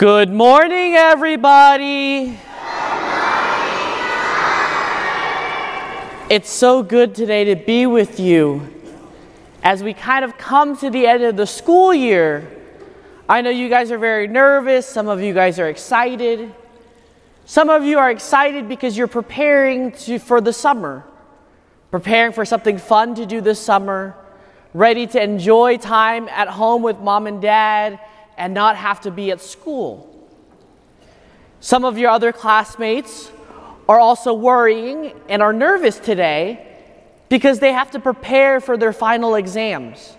Good morning, everybody. Good morning. It's so good today to be with you. As we kind of come to the end of the school year, I know you guys are very nervous. Some of you guys are excited. Some of you are excited because you're preparing for the summer, preparing for something fun to do this summer, ready to enjoy time at home with mom and dad, and not have to be at school. Some of your other classmates are also worrying and are nervous today because they have to prepare for their final exams,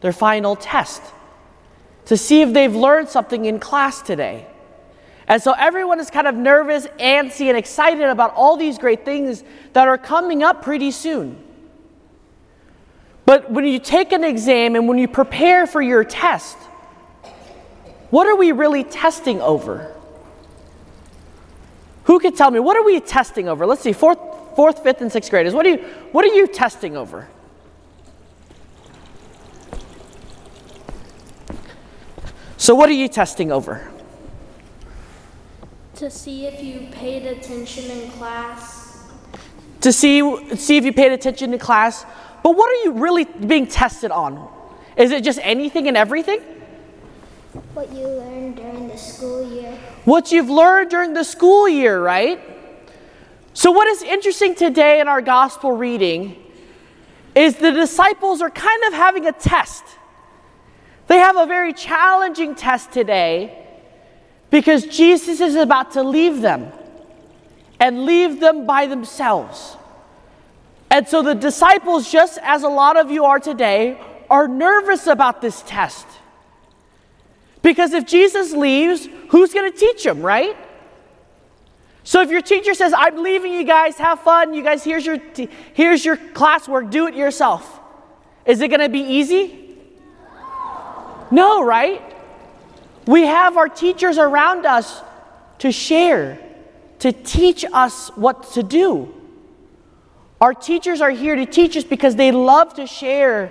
their final test, to see if they've learned something in class today. And so everyone is kind of nervous, antsy, and excited about all these great things that are coming up pretty soon. But when you take an exam and when you prepare for your test, what are we really testing over? Who could tell me? What are we testing over? Let's see, fourth, fifth, and sixth graders. What are you testing over? So what are you testing over? To see if you paid attention in class. To see if you paid attention in class. But what are you really being tested on? Is it just anything and everything? What you learned during the school year. What you've learned during the school year, right? So what is interesting today in our gospel reading is the disciples are kind of having a test. They have a very challenging test today because Jesus is about to leave them and leave them by themselves. And so the disciples, just as a lot of you are today, are nervous about this test. Because if Jesus leaves, who's going to teach him, right? So if your teacher says, I'm leaving you guys, have fun, you guys, here's your classwork, do it yourself. Is it going to be easy? No, right? We have our teachers around us to share, to teach us what to do. Our teachers are here to teach us because they love to share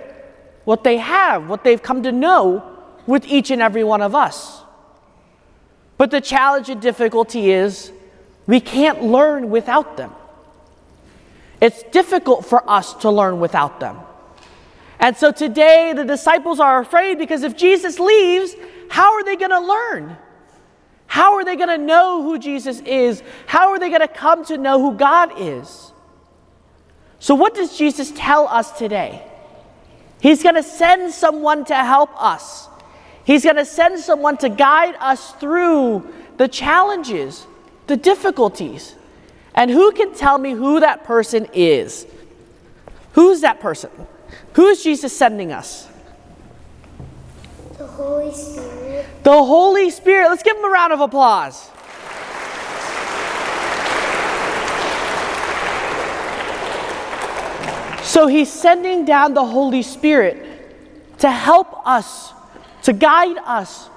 what they have, what they've come to know, with each and every one of us. But the challenge and difficulty is we can't learn without them. It's difficult for us to learn without them. And so today the disciples are afraid because if Jesus leaves, how are they going to learn? How are they going to know who Jesus is? How are they going to come to know who God is? So what does Jesus tell us today? He's going to send someone to help us. He's going to send someone to guide us through the challenges, the difficulties. And who can tell me who that person is? Who's that person? Who is Jesus sending us? The Holy Spirit. The Holy Spirit. Let's give him a round of applause. So he's sending down the Holy Spirit to help us, to guide us.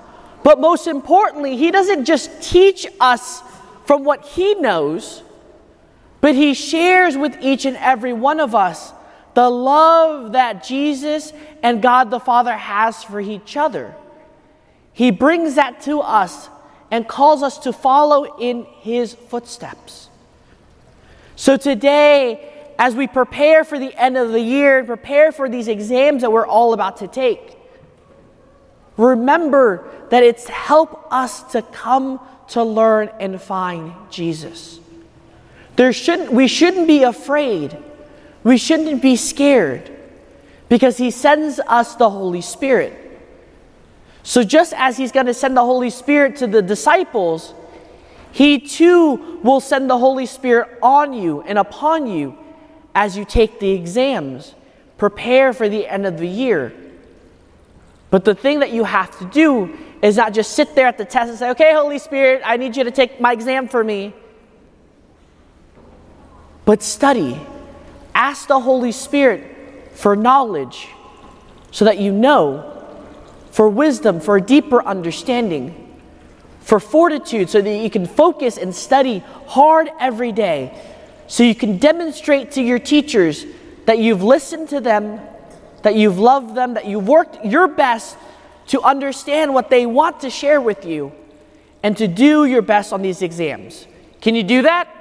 But most importantly, he doesn't just teach us from what he knows, but he shares with each and every one of us the love that Jesus and God the Father has for each other. He brings that to us and calls us to follow in his footsteps. So today, as we prepare for the end of the year and prepare for these exams that we're all about to take, remember that it's help us to come to learn and find Jesus. We shouldn't be afraid. We shouldn't be scared because he sends us the Holy Spirit. So just as he's going to send the Holy Spirit to the disciples, he too will send the Holy Spirit on you and upon you as you take the exams, prepare for the end of the year. But the thing that you have to do is not just sit there at the test and say, okay, Holy Spirit, I need you to take my exam for me. But study. Ask the Holy Spirit for knowledge so that you know, for wisdom, for a deeper understanding, for fortitude so that you can focus and study hard every day so you can demonstrate to your teachers that you've listened to them, that you've loved them, that you've worked your best to understand what they want to share with you, and to do your best on these exams. Can you do that?